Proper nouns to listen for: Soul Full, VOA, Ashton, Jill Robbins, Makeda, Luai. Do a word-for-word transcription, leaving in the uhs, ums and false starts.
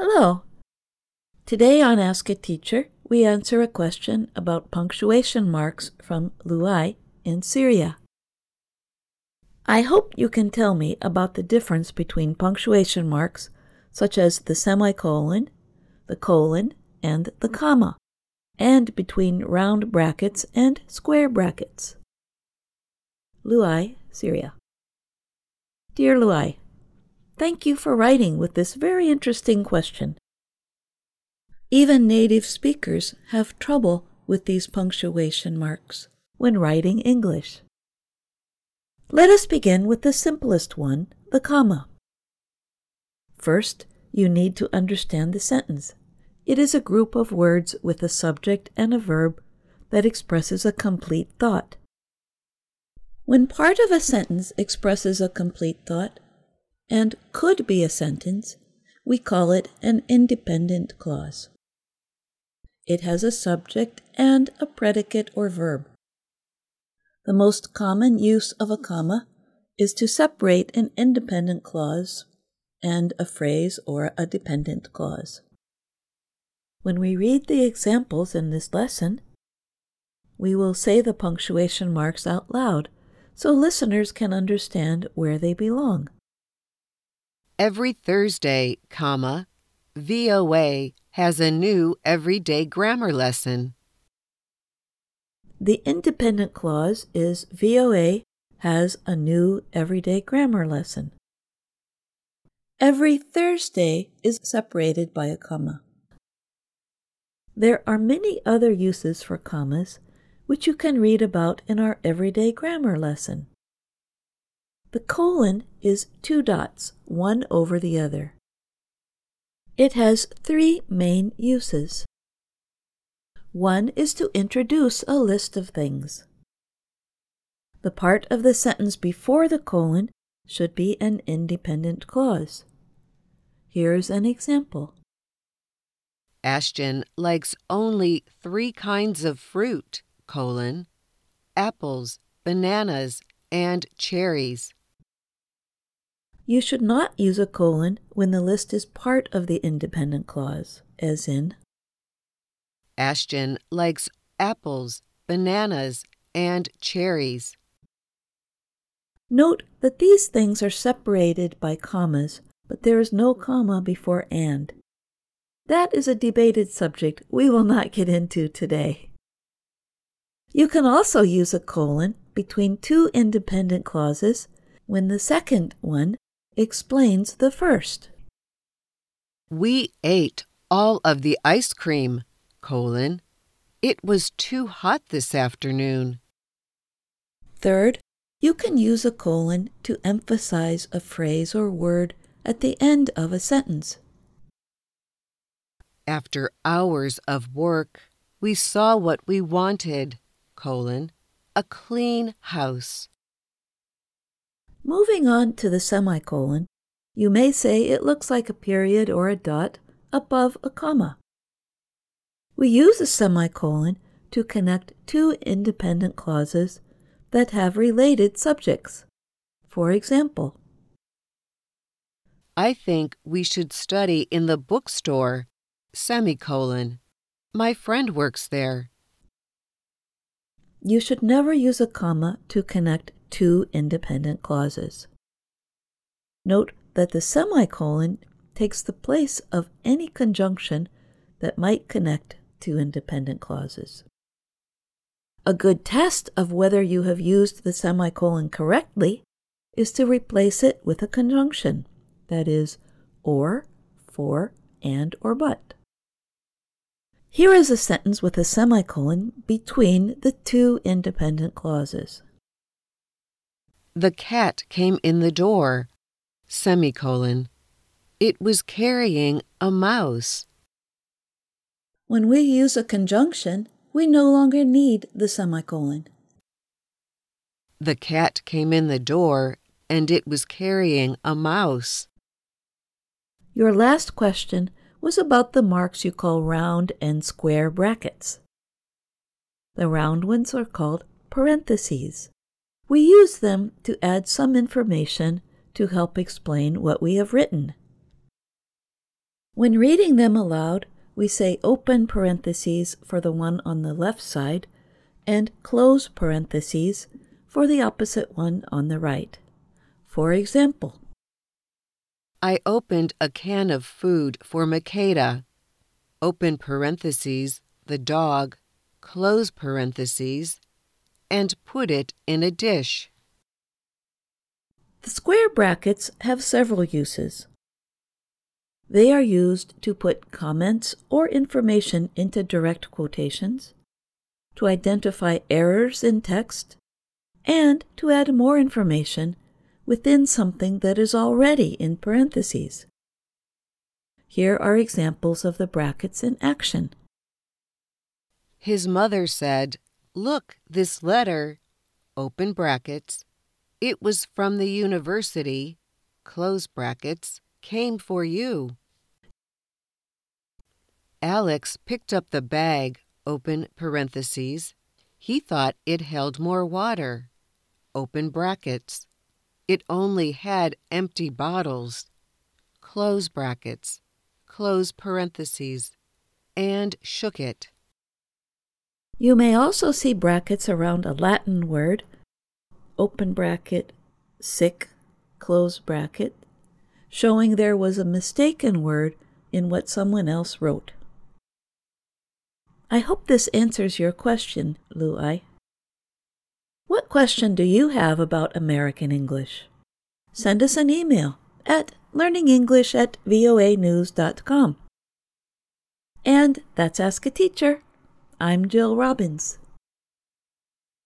Hello. Today on Ask a Teacher, we answer a question about punctuation marks from Luai in Syria. I hope you can tell me about the difference between punctuation marks, such as the semicolon, the colon, and the comma, and between round brackets and square brackets. Luai, Syria. Dear Luai, thank you for writing with this very interesting question. Even native speakers have trouble with these punctuation marks when writing English. Let us begin with the simplest one, the comma. First, you need to understand the sentence. It is a group of words with a subject and a verb that expresses a complete thought. When part of a sentence expresses a complete thought, and could be a sentence, we call it an independent clause. It has a subject and a predicate or verb. The most common use of a comma is to separate an independent clause and a phrase or a dependent clause. When we read the examples in this lesson, we will say the punctuation marks out loud so listeners can understand where they belong. Every Thursday, comma, V O A has a new everyday grammar lesson. The independent clause is V O A has a new everyday grammar lesson. Every Thursday is separated by a comma. There are many other uses for commas, which you can read about in our everyday grammar lesson. The colon is two dots, one over the other. It has three main uses. One is to introduce a list of things. The part of the sentence before the colon should be an independent clause. Here's an example. Ashton likes only three kinds of fruit, colon, apples, bananas, and cherries. You should not use a colon when the list is part of the independent clause, as in Ashton likes apples, bananas, and cherries. Note that these things are separated by commas, but there is no comma before and. That is a debated subject we will not get into today. You can also use a colon between two independent clauses when the second one explains the first. We ate all of the ice cream, colon. It was too hot this afternoon. Third, you can use a colon to emphasize a phrase or word at the end of a sentence. After hours of work, we saw what we wanted, colon, a clean house. Moving on to the semicolon, you may say it looks like a period or a dot above a comma. We use a semicolon to connect two independent clauses that have related subjects. For example, I think we should study in the bookstore, semicolon. My friend works there. You should never use a comma to connect two independent clauses. Note that the semicolon takes the place of any conjunction that might connect two independent clauses. A good test of whether you have used the semicolon correctly is to replace it with a conjunction, that is, or, for, and, or but. Here is a sentence with a semicolon between the two independent clauses. The cat came in the door, semicolon. It was carrying a mouse. When we use a conjunction, we no longer need the semicolon. The cat came in the door, and it was carrying a mouse. Your last question was about the marks you call round and square brackets. The round ones are called parentheses. We use them to add some information to help explain what we have written. When reading them aloud, we say open parentheses for the one on the left side and close parentheses for the opposite one on the right. For example, I opened a can of food for Makeda, open parentheses, the dog, close parentheses, and put it in a dish. The square brackets have several uses. They are used to put comments or information into direct quotations, to identify errors in text, and to add more information within something that is already in parentheses. Here are examples of the brackets in action. His mother said, "Look, this letter, open brackets, it was from the university, close brackets, came for you." Alex picked up the bag, open parentheses. He thought it held more water, open brackets. It only had empty bottles, close brackets, close parentheses, and shook it. You may also see brackets around a Latin word, open bracket, sick, close bracket, showing there was a mistaken word in what someone else wrote. I hope this answers your question, Luai. What question do you have about American English? Send us an email at learning english at v o a news dot com. And that's Ask a Teacher. I'm Jill Robbins.